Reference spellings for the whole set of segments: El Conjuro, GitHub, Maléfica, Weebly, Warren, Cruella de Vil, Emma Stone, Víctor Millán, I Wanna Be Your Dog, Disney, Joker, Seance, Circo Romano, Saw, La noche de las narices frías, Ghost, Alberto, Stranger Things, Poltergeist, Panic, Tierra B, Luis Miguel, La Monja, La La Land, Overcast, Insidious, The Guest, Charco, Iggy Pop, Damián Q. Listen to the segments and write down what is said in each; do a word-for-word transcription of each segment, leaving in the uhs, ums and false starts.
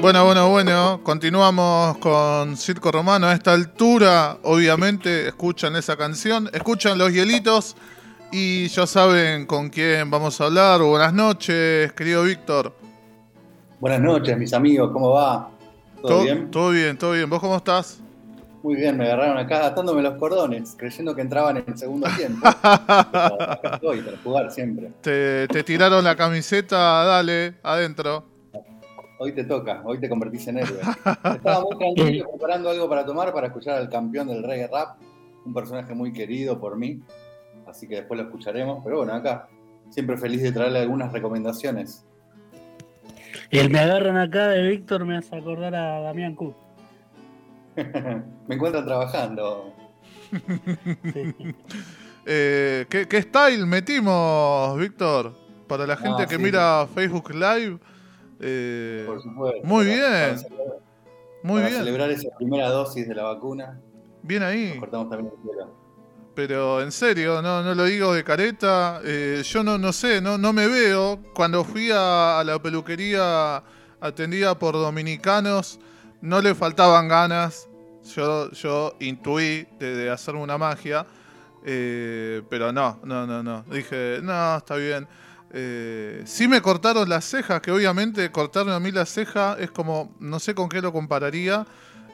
Bueno, bueno, bueno, continuamos con Circo Romano. A esta altura, obviamente, escuchan esa canción, escuchan Los Hielitos y ya saben con quién vamos a hablar. Buenas noches, querido Víctor. Buenas noches, mis amigos, ¿cómo va? ¿Todo, ¿Todo bien? Todo bien, todo bien. ¿Vos cómo estás? Muy bien, me agarraron acá atándome los cordones, creyendo que entraban en el segundo tiempo. Acá estoy para jugar siempre. Te, te tiraron la camiseta, dale, adentro. Hoy te toca, hoy te convertís en héroe. Estaba muy tranquilo preparando algo para tomar para escuchar al campeón del reggae rap, un personaje muy querido por mí, así que después lo escucharemos. Pero bueno, acá, siempre feliz de traerle algunas recomendaciones. El me agarran acá de Víctor me hace acordar a Damián Q. Me encuentran trabajando. Sí. eh, ¿qué, ¿Qué style metimos, Víctor? Para la gente ah, que sí. mira Facebook Live. Eh, Por supuesto. Muy para, bien. Para celebrar, muy para bien. celebrar esa primera dosis de la vacuna. Bien ahí. Nos cortamos también el pelo. Pero en serio, no, no lo digo de careta. Eh, yo no, no sé, no, no me veo. Cuando fui a, a la peluquería atendida por dominicanos, no le faltaban ganas. Yo, yo intuí de, de hacerme una magia. Eh, pero no, no, no, no. Dije, no, está bien. Eh, sí me cortaron las cejas, que obviamente cortarme a mí las cejas es como, no sé con qué lo compararía,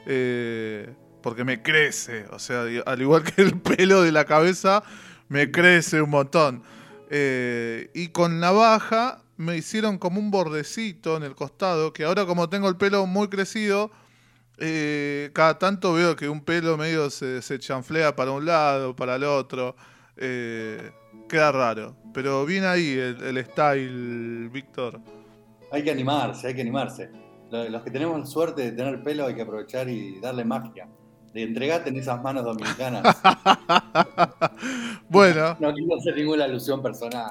eh, porque me crece, o sea, al igual que el pelo de la cabeza, me crece un montón. Eh, y con navaja me hicieron como un bordecito en el costado, que ahora como tengo el pelo muy crecido, eh, cada tanto veo que un pelo medio se, se chanflea para un lado, para el otro. Eh, queda raro, pero bien ahí el, el style, Víctor. Hay que animarse, hay que animarse. Los que tenemos suerte de tener pelo hay que aprovechar y darle magia. De entregate en esas manos dominicanas. Bueno. No, no quiero hacer ninguna alusión personal.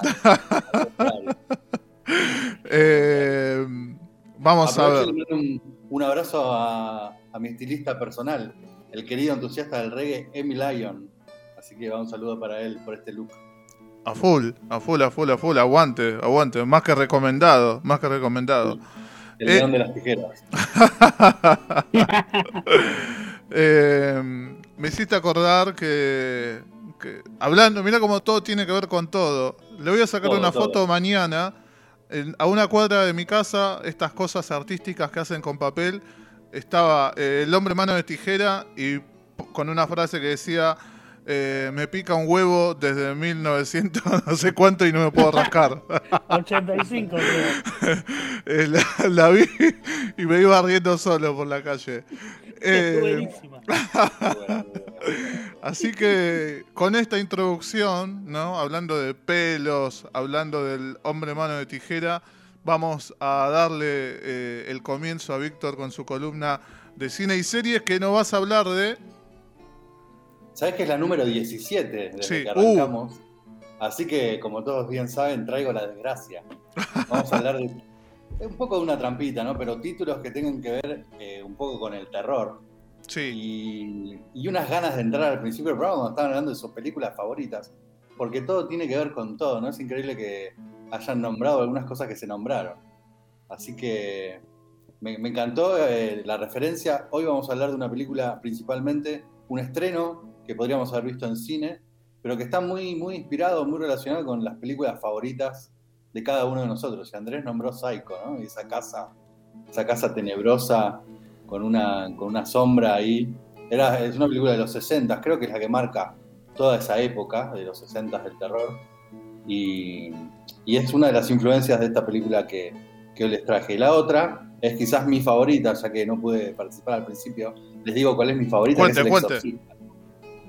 eh, vamos Aprovecho a ver. Un, un abrazo a, a mi estilista personal, el querido entusiasta del reggae, Emily Lyon. Así que va un saludo para él por este look. A full, a full, a full, a full, aguante, aguante, más que recomendado, más que recomendado. El león eh... de las tijeras. eh, me hiciste acordar que, que hablando, mirá como todo tiene que ver con todo. Le voy a sacar todo, una todo. foto mañana en, a una cuadra de mi casa, estas cosas artísticas que hacen con papel. Estaba eh, el hombre mano de tijera y con una frase que decía... Eh, me pica un huevo desde mil novecientos no sé cuánto y no me puedo rascar. ochenta y cinco creo. Eh, la, la vi y me iba riendo solo por la calle. Eh, buenísima. Así que con esta introducción, ¿no? Hablando de pelos, hablando del hombre mano de tijera, vamos a darle eh, el comienzo a Víctor con su columna de cine y series, que nos vas a hablar de... ¿Sabés que es la número diecisiete desde sí. que arrancamos? Uh. Así que, como todos bien saben, traigo la desgracia. Vamos a hablar de... Es un poco de una trampita, ¿no? Pero títulos que tengan que ver eh, un poco con el terror. Sí. Y, y unas ganas de entrar al principio del programa cuando estaban hablando de sus películas favoritas. Porque todo tiene que ver con todo, ¿no? Es increíble que hayan nombrado algunas cosas que se nombraron. Así que me, me encantó eh, la referencia. Hoy vamos a hablar de una película principalmente, un estreno que podríamos haber visto en cine, pero que está muy, muy inspirado, muy relacionado con las películas favoritas de cada uno de nosotros. Y Andrés nombró Psycho, ¿no? Y esa casa, esa casa tenebrosa, con una, con una sombra ahí. Era, es una película de los sesenta, creo que es la que marca toda esa época de los sesenta del terror. Y, y es una de las influencias de esta película que, que hoy les traje. Y la otra es quizás mi favorita, ya que no pude participar al principio. Les digo cuál es mi favorita, cuente, que es El Exorcista.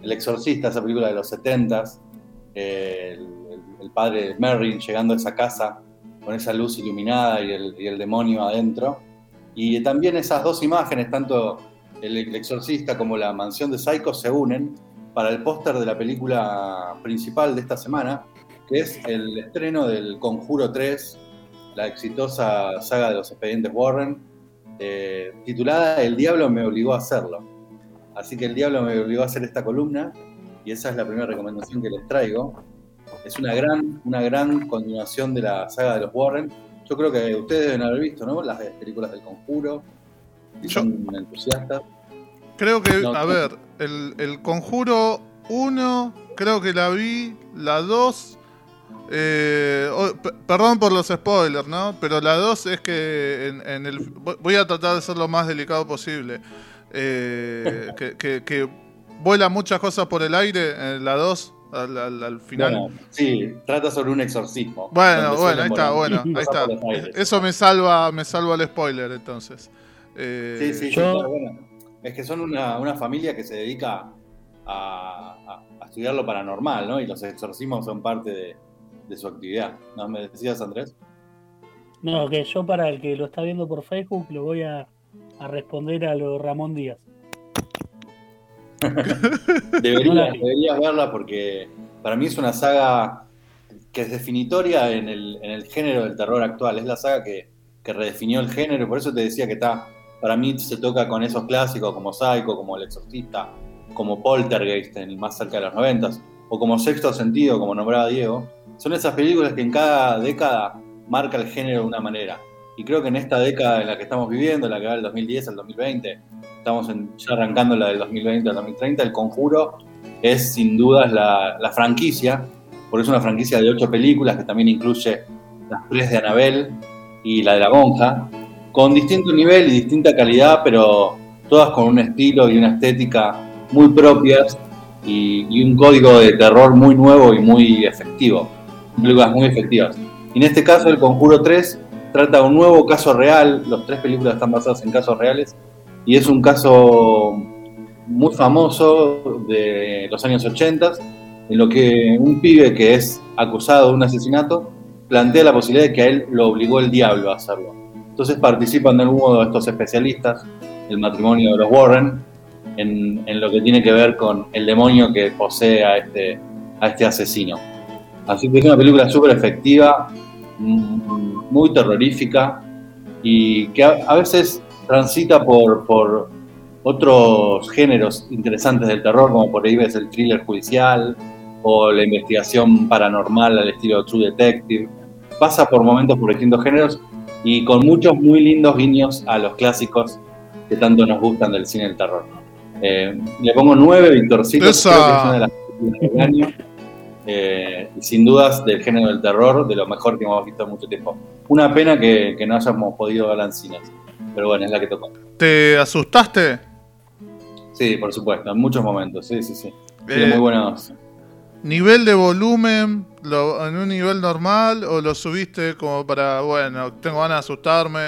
El Exorcista, esa película de los setentas, eh, el, el padre de Merrin llegando a esa casa con esa luz iluminada y el, y el demonio adentro. Y también esas dos imágenes, tanto el, el Exorcista como la mansión de Psycho, se unen para el póster de la película principal de esta semana, que es el estreno del Conjuro tres, la exitosa saga de los expedientes Warren, eh, titulada El Diablo me obligó a hacerlo. Así que el diablo me obligó a hacer esta columna y esa es la primera recomendación que les traigo. Es una gran, una gran continuación de la saga de los Warren. Yo creo que ustedes deben haber visto, ¿no? Las películas del Conjuro. Y yo, son entusiastas. Creo que, no, a ¿tú? ver, el, el Conjuro uno, creo que la vi, la dos... Eh, oh, p- perdón por los spoilers, ¿no? Pero la dos es que en, en el, voy a tratar de ser lo más delicado posible. Eh, que, que, que vuela muchas cosas por el aire en la dos al, al, al final. Bueno, sí, trata sobre un exorcismo. Bueno, bueno, ahí está, bueno, ahí está. Eso me salva, me salva el spoiler, entonces. Eh, sí, sí, yo... claro, bueno, es que son una, una familia que se dedica a, a, a estudiar lo paranormal, ¿no? Y los exorcismos son parte de. de su actividad, ¿no? ¿Me decías, Andrés? No, que yo, para el que lo está viendo por Facebook, lo voy a, a responder a lo Ramón Díaz. deberías, deberías verla, porque para mí es una saga que es definitoria en el, en el género del terror actual. Es la saga que, que redefinió el género, por eso te decía que está, para mí se toca con esos clásicos como Psycho, como El Exorcista, como Poltergeist, en más cerca de los noventas, o como Sexto Sentido, como nombraba Diego. Son esas películas que en cada década marca el género de una manera. Y creo que en esta década en la que estamos viviendo, en la que va del dos mil diez al dos mil veinte, estamos en, ya arrancando la del dos mil veinte al dos mil treinta, El Conjuro es sin dudas la, la franquicia, porque es una franquicia de ocho películas que también incluye las tres de Annabelle y la de La Monja, con distinto nivel y distinta calidad, pero todas con un estilo y una estética muy propias y, y un código de terror muy nuevo y muy efectivo. Películas muy efectivas. Y en este caso, El Conjuro tres trata un nuevo caso real. Los tres películas están basadas en casos reales. Y es un caso muy famoso de los años ochenta, en lo que un pibe que es acusado de un asesinato plantea la posibilidad de que a él lo obligó el diablo a hacerlo. Entonces participan de algún modo estos especialistas, el matrimonio de los Warren, en, en lo que tiene que ver con el demonio que posee a este, a este asesino. Así que es una película súper efectiva, muy terrorífica, y que a veces transita por, por otros géneros interesantes del terror, como por ahí ves el thriller judicial o la investigación paranormal al estilo True Detective. Pasa por momentos por distintos géneros y con muchos muy lindos guiños a los clásicos que tanto nos gustan del cine del terror. Eh, le pongo nueve, Víctorcito, creo que es una de las películas del año. Eh, sin dudas del género del terror, de lo mejor que hemos visto en mucho tiempo. Una pena que, que no hayamos podido verla en cines, pero bueno, es la que tocó. ¿Te asustaste? Sí, por supuesto, en muchos momentos, sí, sí, sí. Tiene eh, muy buenos. ¿Nivel de volumen lo, en un nivel normal o lo subiste como para, bueno, tengo ganas de asustarme?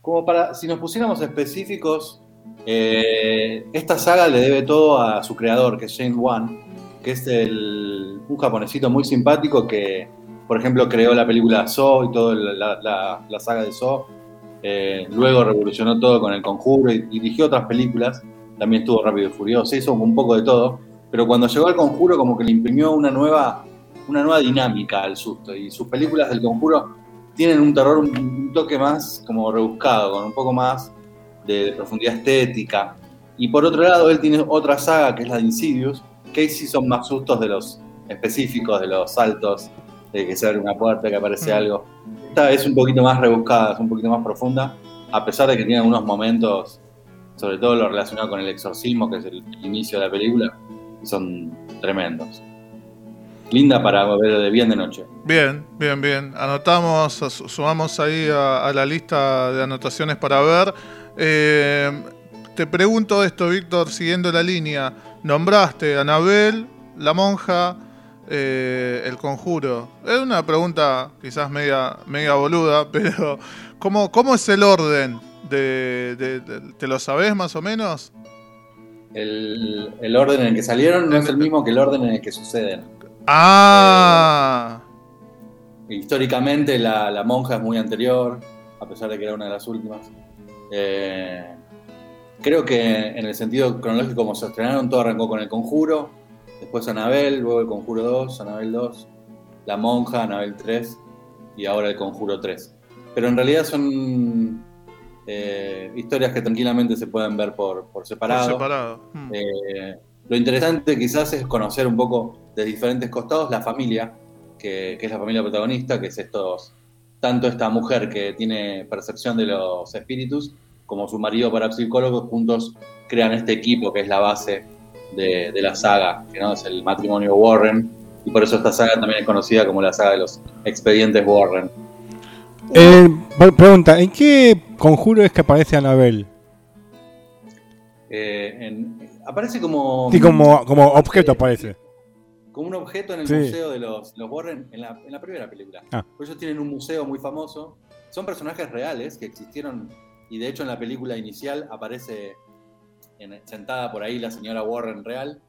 Como para, si nos pusiéramos específicos... Eh, esta saga le debe todo a su creador, que es James Wan, que es el, un japonesito muy simpático que, por ejemplo, creó la película Saw y toda la, la, la saga de Saw. Eh, luego revolucionó todo con El Conjuro y, y dirigió otras películas. También estuvo Rápido y Furioso, hizo un poco de todo. Pero cuando llegó al Conjuro, como que le imprimió una nueva, una nueva dinámica al susto. Y sus películas del Conjuro tienen un terror, un, un toque más como rebuscado, con un poco más de profundidad estética. Y por otro lado, él tiene otra saga que es la de Insidious, que ahí sí son más sustos de los específicos, de los saltos, de que se abre una puerta, que aparece algo. Esta es un poquito más rebuscada, es un poquito más profunda, a pesar de que tiene algunos momentos, sobre todo lo relacionado con el exorcismo, que es el inicio de la película, que son tremendos. Linda para ver de bien de noche. Bien, bien, bien. Anotamos, sumamos ahí a, a la lista de anotaciones para ver. Eh, te pregunto esto, Víctor, siguiendo la línea. Nombraste Annabelle, La Monja, eh, El Conjuro. Es una pregunta quizás media, media boluda, pero ¿cómo, cómo es el orden? De, de, de, ¿Te lo sabés más o menos? El, el orden en el que salieron no es el mismo que el orden en el que suceden. Ah. Eh, históricamente la, la Monja es muy anterior, a pesar de que era una de las últimas. Eh, creo que en el sentido cronológico como se estrenaron, todo arrancó con El Conjuro, después Annabelle, luego El Conjuro dos, Annabelle dos, La Monja, Annabelle tres y ahora El Conjuro tres. Pero en realidad son eh, historias que tranquilamente se pueden ver por, por separado. Por separado. Hmm. Eh, lo interesante quizás es conocer un poco de diferentes costados la familia que, que es la familia protagonista, que es estos, tanto esta mujer que tiene percepción de los espíritus, como su marido parapsicólogo, juntos crean este equipo que es la base de, de la saga, que no es el matrimonio Warren, y por eso esta saga también es conocida como la saga de los expedientes Warren. Eh, pregunta, ¿en qué conjuro es que aparece Annabelle? Eh, en, aparece como... Sí, como, como objeto aparece. Como un objeto en el sí. museo de los, los Warren, en la, en la primera película. Ah. Ellos tienen un museo muy famoso, son personajes reales que existieron, y de hecho en la película inicial aparece en, sentada por ahí la señora Warren real.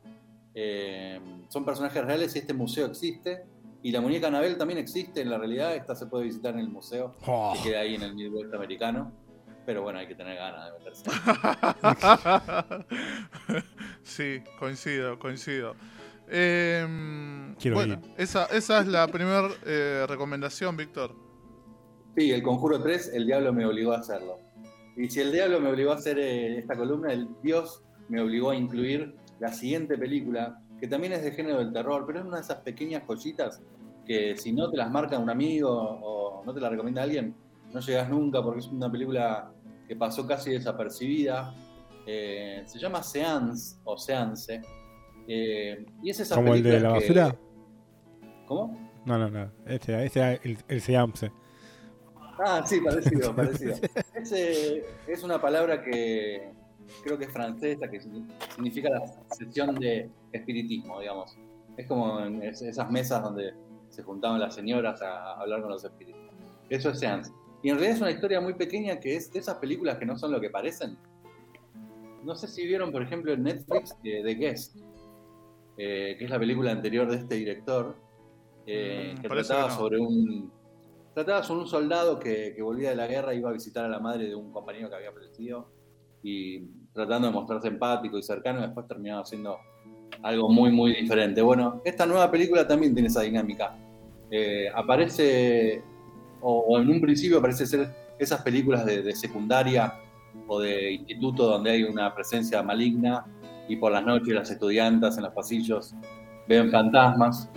Eh, son personajes reales y este museo existe. Y la muñeca Annabelle también existe en la realidad. Esta se puede visitar en el museo, oh. que queda ahí en el Midwest americano. Pero bueno, hay que tener ganas de meterse. Sí, coincido, coincido. Eh, bueno, ir. esa esa es la primera eh, recomendación, Víctor. Sí, El Conjuro tres, el diablo me obligó a hacerlo. Y si el diablo me obligó a hacer eh, esta columna, el Dios me obligó a incluir la siguiente película, que también es de género del terror, pero es una de esas pequeñas joyitas que si no te las marca un amigo o no te la recomienda alguien, no llegas nunca, porque es una película que pasó casi desapercibida. Eh, se llama Seance o Seance. Eh, y es esa ¿Como el de la basura? Que... ¿Cómo? No, no, no. Este, este es el, el Seance. Ah, sí, parecido, parecido. Es, eh, es una palabra que... creo que es francesa, que significa la sesión de espiritismo, digamos. Es como en esas mesas donde se juntaban las señoras a hablar con los espíritus. Eso es Seance. Y en realidad es una historia muy pequeña, que es de esas películas que no son lo que parecen. No sé si vieron, por ejemplo, en Netflix eh, The Guest, eh, que es la película anterior de este director, eh, mm, que trataba que no. sobre un trataba sobre un soldado que, que volvía de la guerra e iba a visitar a la madre de un compañero que había fallecido, y tratando de mostrarse empático y cercano, después terminaba haciendo algo muy, muy diferente. Bueno, esta nueva película también tiene esa dinámica. Eh, aparece, o, o en un principio parece ser esas películas de, de secundaria o de instituto donde hay una presencia maligna y por las noches las estudiantas en los pasillos ven fantasmas.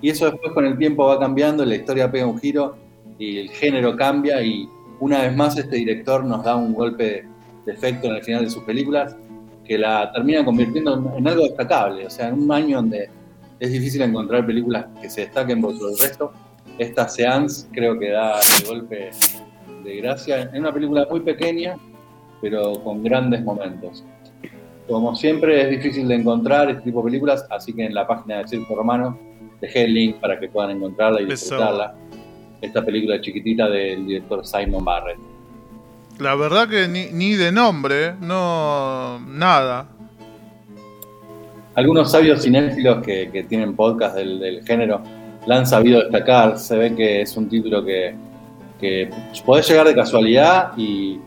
Y eso después con el tiempo va cambiando, la historia pega un giro y el género cambia, y una vez más este director nos da un golpe de efecto en el final de sus películas que la termina convirtiendo en, en algo destacable. O sea, en un año donde es difícil encontrar películas que se destaquen por todo el resto, esta Seance creo que da el golpe de gracia. Es una película muy pequeña pero con grandes momentos. Como siempre es difícil de encontrar este tipo de películas, así que en la página de Circo Romano dejé el link para que puedan encontrarla y disfrutarla, esta película chiquitita del director Simon Barrett. La verdad que ni, ni de nombre, no, nada. Algunos sabios cinéfilos que, que tienen podcast del, del género la han sabido destacar. Se ve que es un título que, que podés llegar de casualidad y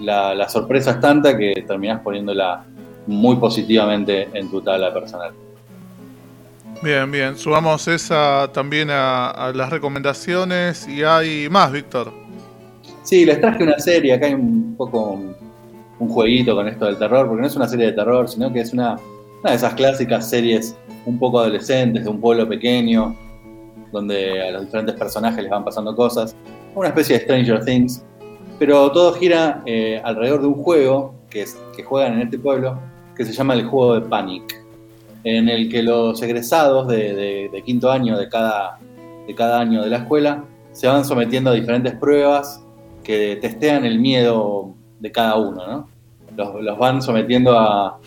la, la sorpresa es tanta que terminás poniéndola muy positivamente en tu tabla personal. Bien, bien. Subamos esa también a, a las recomendaciones, y hay más, Víctor. Sí, les traje una serie. Acá hay un poco un, un jueguito con esto del terror, porque no es una serie de terror, sino que es una, una de esas clásicas series un poco adolescentes, de un pueblo pequeño, donde a los diferentes personajes les van pasando cosas. Una especie de Stranger Things, pero todo gira eh, alrededor de un juego que, es, que juegan en este pueblo, que se llama el juego de Panic, en el que los egresados de, de, de quinto año de cada, de cada año de la escuela se van sometiendo a diferentes pruebas que testean el miedo de cada uno, ¿no? Los, los van sometiendo a,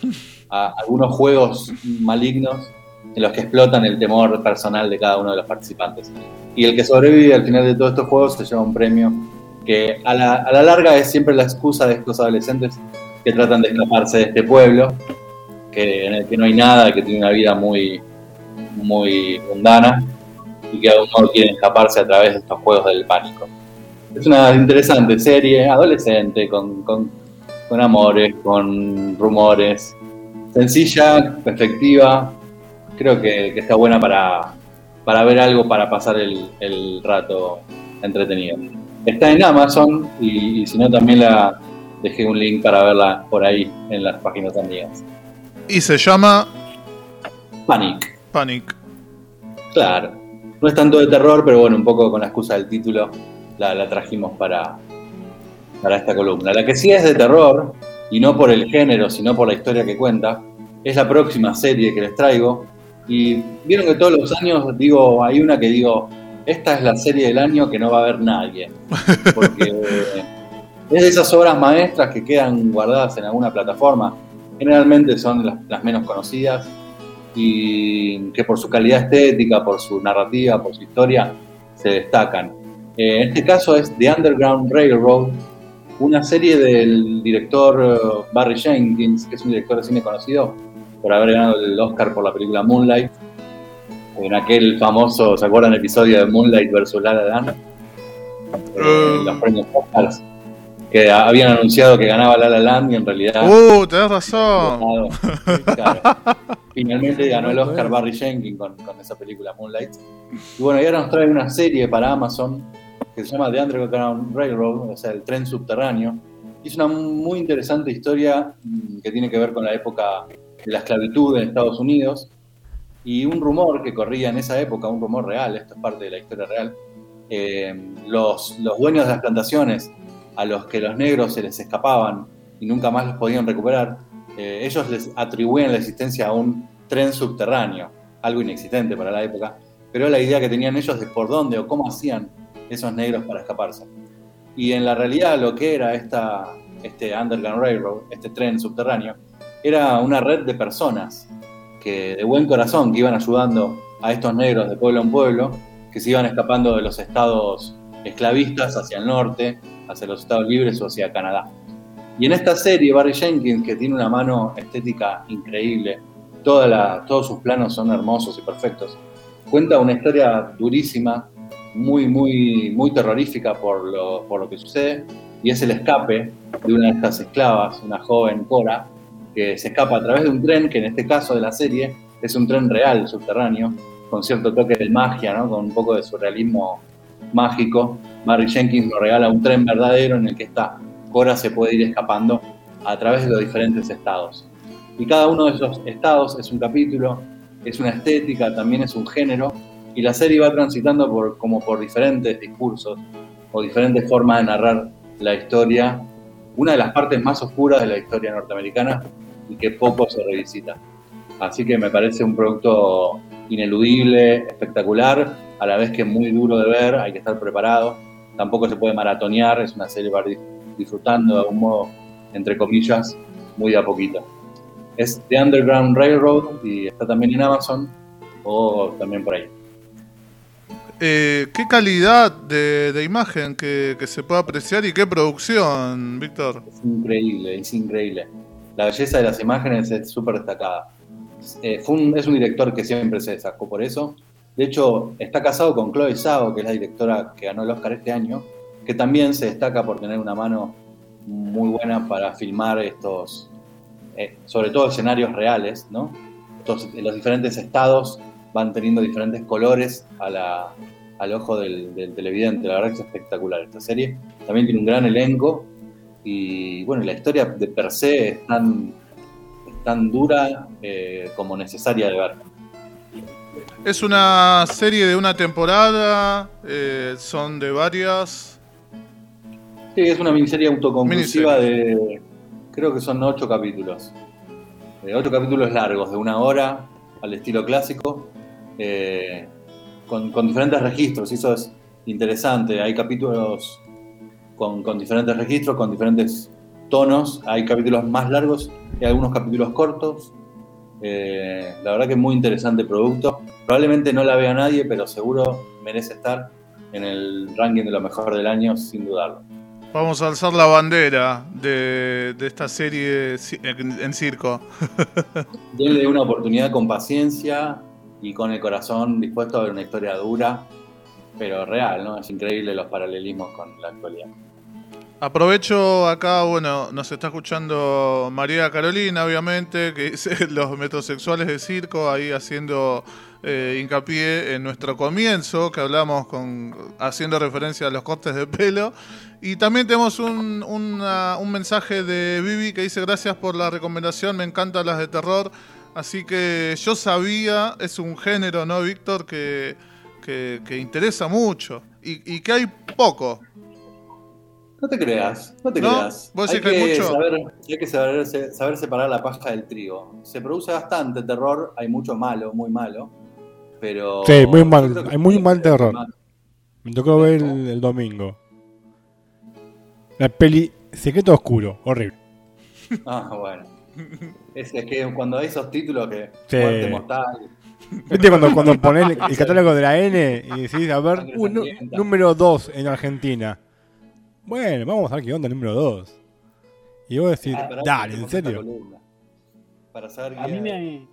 a algunos juegos malignos en los que explotan el temor personal de cada uno de los participantes. Y el que sobrevive al final de todos estos juegos se lleva un premio que a la, a la larga es siempre la excusa de estos adolescentes que tratan de escaparse de este pueblo, que, en el que no hay nada, que tiene una vida muy, muy mundana, y que aún no quieren escaparse a través de estos juegos del pánico. Es una interesante serie, adolescente, con, con, con amores, con rumores. Sencilla, efectiva. Creo que, que está buena para, para ver algo, para pasar el, el rato entretenido. Está en Amazon y, y si no también la dejé un link para verla por ahí en las páginas amigas. Y se llama... Panic. Panic. Claro. No es tanto de terror, pero bueno, un poco con la excusa del título la, la trajimos para, para esta columna. La que sí es de terror, y no por el género, sino por la historia que cuenta, es la próxima serie que les traigo. Y vieron que todos los años digo, hay una que digo, esta es la serie del año que no va a ver nadie. Porque es de esas obras maestras que quedan guardadas en alguna plataforma. Generalmente son las, las menos conocidas y que por su calidad estética, por su narrativa, por su historia, se destacan. Eh, en este caso es The Underground Railroad, una serie del director Barry Jenkins, que es un director de cine conocido por haber ganado el Oscar por la película Moonlight, en aquel famoso, ¿se acuerdan el episodio de Moonlight versus La La Land? Eh, los premios Oscar, que habían anunciado que ganaba La La Land y en realidad... ¡Uh, tenés razón! Claro. Finalmente ganó el Oscar Barry Jenkins con, con esa película Moonlight. Y bueno, y ahora nos trae una serie para Amazon que se llama The Underground Railroad, o sea, el tren subterráneo. Es una muy interesante historia que tiene que ver con la época de la esclavitud en Estados Unidos. Y un rumor que corría en esa época, un rumor real, esto es parte de la historia real, eh, los, los dueños de las plantaciones a los que los negros se les escapaban y nunca más los podían recuperar, eh, ellos les atribuían la existencia a un tren subterráneo, algo inexistente para la época, pero la idea que tenían ellos de por dónde o cómo hacían esos negros para escaparse. Y en la realidad lo que era esta, este Underground Railroad, este tren subterráneo, era una red de personas que de buen corazón que iban ayudando a estos negros de pueblo en pueblo, que se iban escapando de los estados esclavistas hacia el norte, hacia los estados libres o hacia Canadá. Y en esta serie Barry Jenkins, que tiene una mano estética increíble, toda la, todos sus planos son hermosos y perfectos, cuenta una historia durísima, muy, muy, muy terrorífica por lo, por lo que sucede, y es el escape de una de estas esclavas, una joven Cora, que se escapa a través de un tren, que en este caso de la serie es un tren real, subterráneo, con cierto toque de magia, ¿no? Con un poco de surrealismo mágico. Barry Jenkins nos regala un tren verdadero en el que esta Cora se puede ir escapando a través de los diferentes estados. Y cada uno de esos estados es un capítulo, es una estética, también es un género, y la serie va transitando por, como por diferentes discursos o diferentes formas de narrar la historia, una de las partes más oscuras de la historia norteamericana y que poco se revisita. Así que me parece un producto ineludible, espectacular, a la vez que es muy duro de ver, hay que estar preparado, tampoco se puede maratonear, es una serie para ir disfrutando de algún modo, entre comillas, muy de a poquito. Es The Underground Railroad y está también en Amazon o también por ahí. Eh, qué calidad de, de imagen que, que se puede apreciar y qué producción, Víctor. Es increíble, es increíble. La belleza de las imágenes es súper destacada. Eh, fue un, es un director que siempre se destacó por eso. De hecho, está casado con Chloe Zhao, que es la directora que ganó el Oscar este año, que también se destaca por tener una mano muy buena para filmar estos, eh, sobre todo escenarios reales, ¿no? Estos, los diferentes estados van teniendo diferentes colores a la, al ojo del, del televidente. La verdad que es espectacular esta serie. También tiene un gran elenco y bueno, la historia de per se es tan, es tan dura eh, como necesaria de ver. Es una serie de una temporada, eh, son de varias. Sí, es una miniserie autoconclusiva miniserie. de, creo que son ocho capítulos. Eh, ocho capítulos largos, de una hora, al estilo clásico. Eh, con, con diferentes registros, eso es interesante. Hay capítulos con, con diferentes registros, con diferentes tonos. Hay capítulos más largos y algunos capítulos cortos. Eh, la verdad que es muy interesante producto. Probablemente no la vea nadie, pero seguro merece estar en el ranking de lo mejor del año, sin dudarlo. Vamos a alzar la bandera de, de esta serie en, en circo. Denle una oportunidad con paciencia y con el corazón dispuesto a ver una historia dura, pero real, ¿no? Es increíble los paralelismos con la actualidad. Aprovecho acá, bueno, nos está escuchando María Carolina, obviamente, que dice los metrosexuales de circo, ahí haciendo eh, hincapié en nuestro comienzo, que hablamos con haciendo referencia a los cortes de pelo. Y también tenemos un, una, un mensaje de Vivi que dice, gracias por la recomendación, me encantan las de terror. Así que yo sabía, es un género, ¿no, Víctor? Que, que, que interesa mucho y, y que hay poco. No te creas, no te ¿No? creas. ¿Vos hay, que hay, mucho? Saber, hay que saber, saber separar la paja del trigo. Se produce bastante terror, hay mucho malo, muy malo, pero... Sí, muy mal, hay que muy que mal terror. Mal. Me tocó ver el, el domingo. La peli Secreto Oscuro, horrible. Ah, bueno. Es que cuando hay esos títulos que... Sí. Muerte mortal... Viste cuando, cuando pones el, el catálogo de la N y decís, a ver, uh, no, número dos en Argentina. Bueno, vamos a ver qué onda el número dos. Y vos decís, ah, dale, ¿en serio? Para saber a, mí me,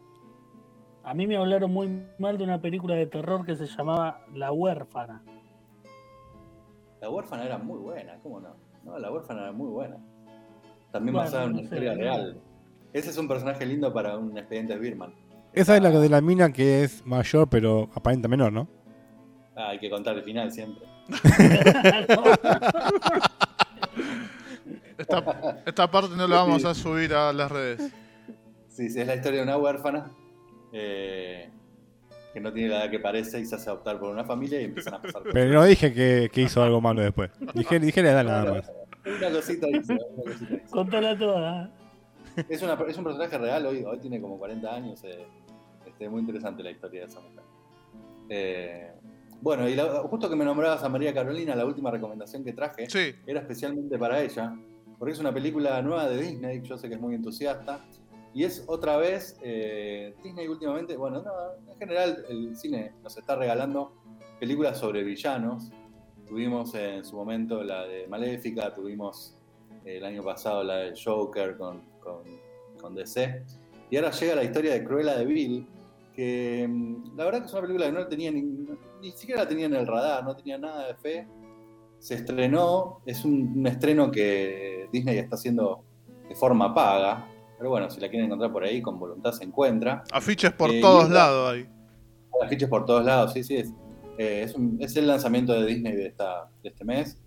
a mí me hablaron muy mal de una película de terror que se llamaba La Huérfana. La Huérfana era muy buena, ¿cómo no? No, La Huérfana era muy buena. También bueno, basada en una no sé, historia real. Ese es un personaje lindo para un expediente Birman. Esa es la de la mina que es mayor, pero aparenta menor, ¿no? Ah, hay que contar el final siempre. esta, esta parte no la vamos a subir a las redes. Sí, sí, es la historia de una huérfana eh, que no tiene la edad que parece y se hace adoptar por una familia y empiezan a pasar cosas. Pero no dije que, que hizo algo malo después. Dije, dije la edad nada más. Una cosita hizo. Una cosita hizo. Contala toda. Es, una, es un personaje real, hoy, hoy tiene como cuarenta años. Eh, este, muy interesante la historia de esa mujer. Eh, bueno, y la, justo que me nombrabas a María Carolina, la última recomendación que traje sí. era especialmente para ella, porque es una película nueva de Disney, yo sé que es muy entusiasta, y es otra vez, eh, Disney últimamente, bueno, no, en general el cine nos está regalando películas sobre villanos. Tuvimos en su momento la de Maléfica, tuvimos... el año pasado la del Joker con, con, con D C, y ahora llega la historia de Cruella de Vil, que la verdad que es una película que no tenía ni, ni siquiera la tenía en el radar, no tenía nada de fe. Se estrenó, es un, un estreno que Disney está haciendo de forma paga, pero bueno, si la quieren encontrar por ahí, con voluntad se encuentra. Afiches por eh, todos la, lados ahí. Afiches por todos lados, sí, sí. Es, eh, es, un, es el lanzamiento de Disney de, esta, de este mes.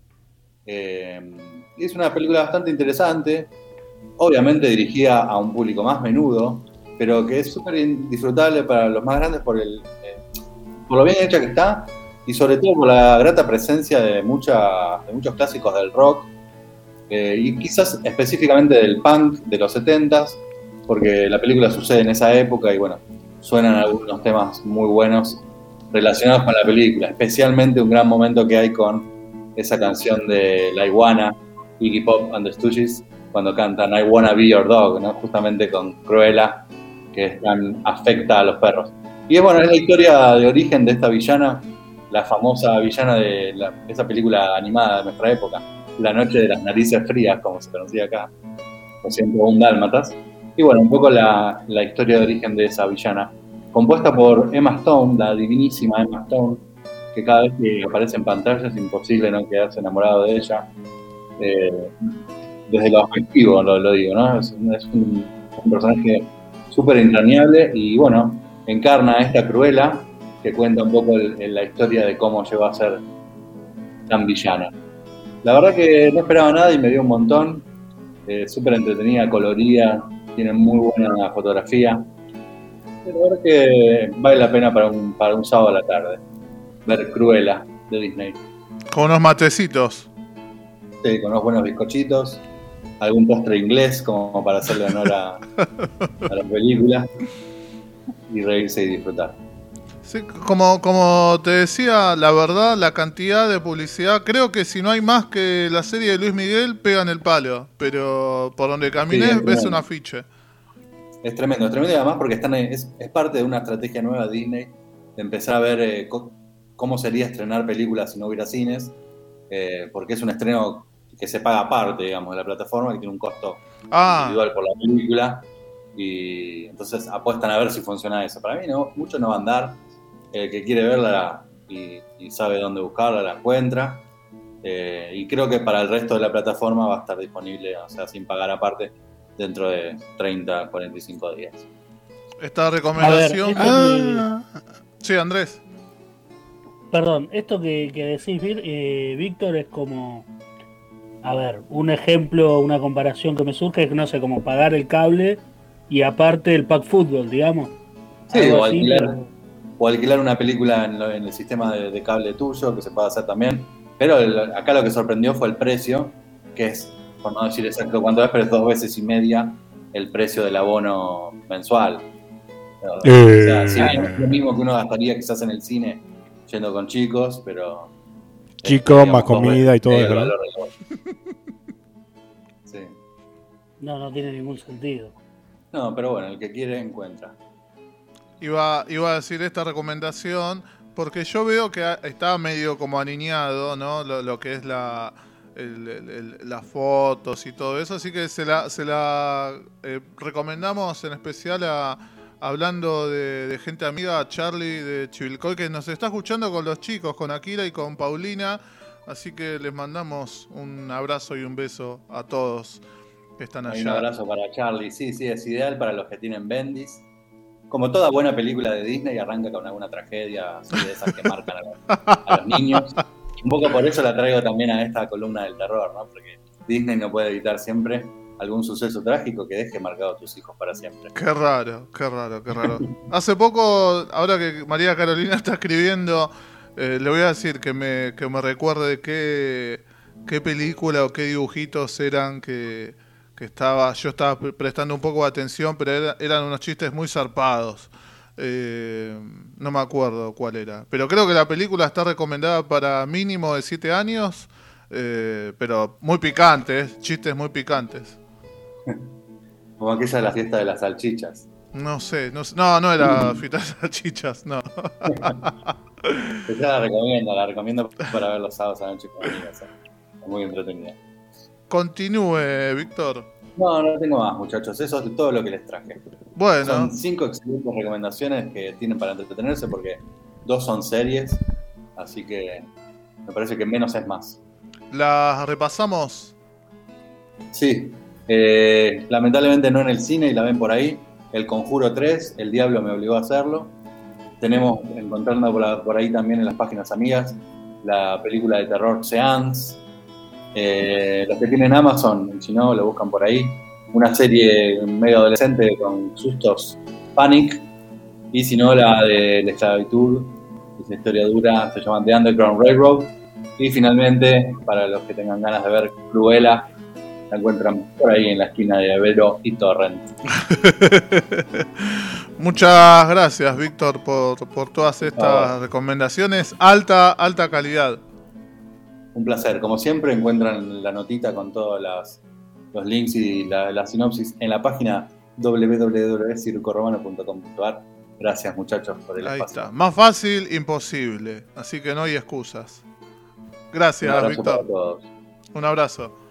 Eh, es una película bastante interesante, obviamente dirigida a un público más menudo, pero que es súper disfrutable para los más grandes por el eh, por lo bien hecha que está, y sobre todo por la grata presencia de, mucha, de muchos clásicos del rock, eh, y quizás específicamente del punk de los setentas, porque la película sucede en esa época y bueno, suenan algunos temas muy buenos relacionados con la película, especialmente un gran momento que hay con esa canción de la iguana, Iggy Pop and the Stooges, cuando cantan I Wanna Be Your Dog, ¿no? Justamente con Cruella, que es tan afecta a los perros. Y es bueno, es la historia de origen de esta villana, la famosa villana de la, esa película animada de nuestra época, La Noche de las Narices Frías, como se conocía acá, con ciento uno dálmatas. Y bueno, un poco la, la historia de origen de esa villana, compuesta por Emma Stone, la divinísima Emma Stone, que cada vez que aparece en pantalla es imposible no quedarse enamorado de ella. Eh, desde lo afectivo lo, lo digo, ¿no? Es, es un, un personaje súper entrañable y, bueno, encarna a esta Cruella que cuenta un poco el, el, la historia de cómo llegó a ser tan villana. La verdad que no esperaba nada y me dio un montón. Eh, súper entretenida, colorida, tiene muy buena fotografía. La verdad que vale la pena para un, para un sábado a la tarde. Ver Cruella de Disney. Con unos matecitos. Sí, con unos buenos bizcochitos. Algún postre inglés como para hacerle honor a, a la película. Y reírse y disfrutar. Sí, como, como te decía, la verdad, la cantidad de publicidad. Creo que si no hay más que la serie de Luis Miguel, pegan el palo. Pero por donde camines sí, ves un afiche. Es tremendo, es tremendo. Y además porque están, es, es parte de una estrategia nueva de Disney de empezar a ver... Eh, co- cómo sería estrenar películas si no hubiera cines, eh, porque es un estreno que se paga aparte, digamos, de la plataforma, que tiene un costo ah. individual por la película, y entonces apuestan a ver si funciona eso. Para mí no, mucho no va a andar, el que quiere verla y, y sabe dónde buscarla, la encuentra, eh, y creo que para el resto de la plataforma va a estar disponible, o sea, sin pagar aparte, dentro de treinta, cuarenta y cinco días. Esta recomendación... Ver, ah. mi... Sí, Andrés. Perdón, esto que, que decís, eh, Víctor, es como, a ver, un ejemplo, una comparación que me surge es, no sé, como pagar el cable y aparte el pack fútbol, digamos. Sí, o alquilar, o alquilar una película en, lo, en el sistema de, de cable tuyo, que se puede hacer también. Pero el, acá lo que sorprendió fue el precio, que es, por no decir exacto cuánto es, pero es dos veces y media el precio del abono mensual. O sea, eh, si bien es lo mismo que uno gastaría quizás en el cine yendo con chicos, pero... Chicos, eh, más comida y todo eso. ¿No? Sí. No, no tiene ningún sentido. No, pero bueno, el que quiere encuentra. Iba, iba a decir esta recomendación porque yo veo que está medio como aniñado, ¿no? Lo, lo que es la... El, el, el, las fotos y todo eso, así que se la, se la eh, recomendamos en especial a, hablando de, de gente amiga, a Charlie de Chivilcoy, que nos está escuchando con los chicos, con Akira y con Paulina, así que les mandamos un abrazo y un beso a todos que están allá. Hay un abrazo para Charlie, sí, sí, es ideal para los que tienen Bendis. Como toda buena película de Disney, arranca con alguna tragedia, así de esas que marcan a los, a los niños. Un poco por eso la traigo también a esta columna del terror, ¿no? Porque Disney no puede evitar siempre algún suceso trágico que deje marcado a tus hijos para siempre. Qué raro, qué raro, qué raro. Hace poco, ahora que María Carolina está escribiendo, eh, le voy a decir que me, que me recuerde qué, qué película o qué dibujitos eran que, que estaba, yo estaba prestando un poco de atención, pero era, eran unos chistes muy zarpados. Eh, no me acuerdo cuál era, pero creo que la película está recomendada para mínimo de siete años, eh, pero muy picantes, chistes muy picantes. Como aquella de la fiesta de las salchichas. No sé, no, no, no era fiesta de salchichas, no. Esa la recomiendo, la recomiendo para ver los sábados a noche con amigos, es muy entretenida. Continúe, Víctor. No, no tengo más, muchachos. Eso es todo lo que les traje. Bueno. Son cinco excelentes recomendaciones que tienen para entretenerse porque dos son series, así que me parece que menos es más. ¿Las repasamos? Sí. Eh, lamentablemente no en el cine y la ven por ahí. El Conjuro tres, El Diablo me obligó a hacerlo. Tenemos, encontrando por, la, por ahí también en las páginas amigas, la película de terror Seance. Eh, los que tienen Amazon, si no, lo buscan por ahí. Una serie medio adolescente con sustos, Panic. Y si no, la de la esclavitud, esa historia dura, se llama The Underground Railroad. Y finalmente, para los que tengan ganas de ver Cruella, la encuentran por ahí en la esquina de Vero y Torrent. Muchas gracias, Víctor, por, por todas estas recomendaciones. Alta, alta calidad. Un placer. Como siempre, encuentran la notita con todos las, los links y la, la sinopsis en la página doble u doble u doble u punto circo romano punto com punto a r. Gracias, muchachos, por el Ahí espacio. Ahí está. Más fácil, imposible. Así que no hay excusas. Gracias, Víctor. Un abrazo.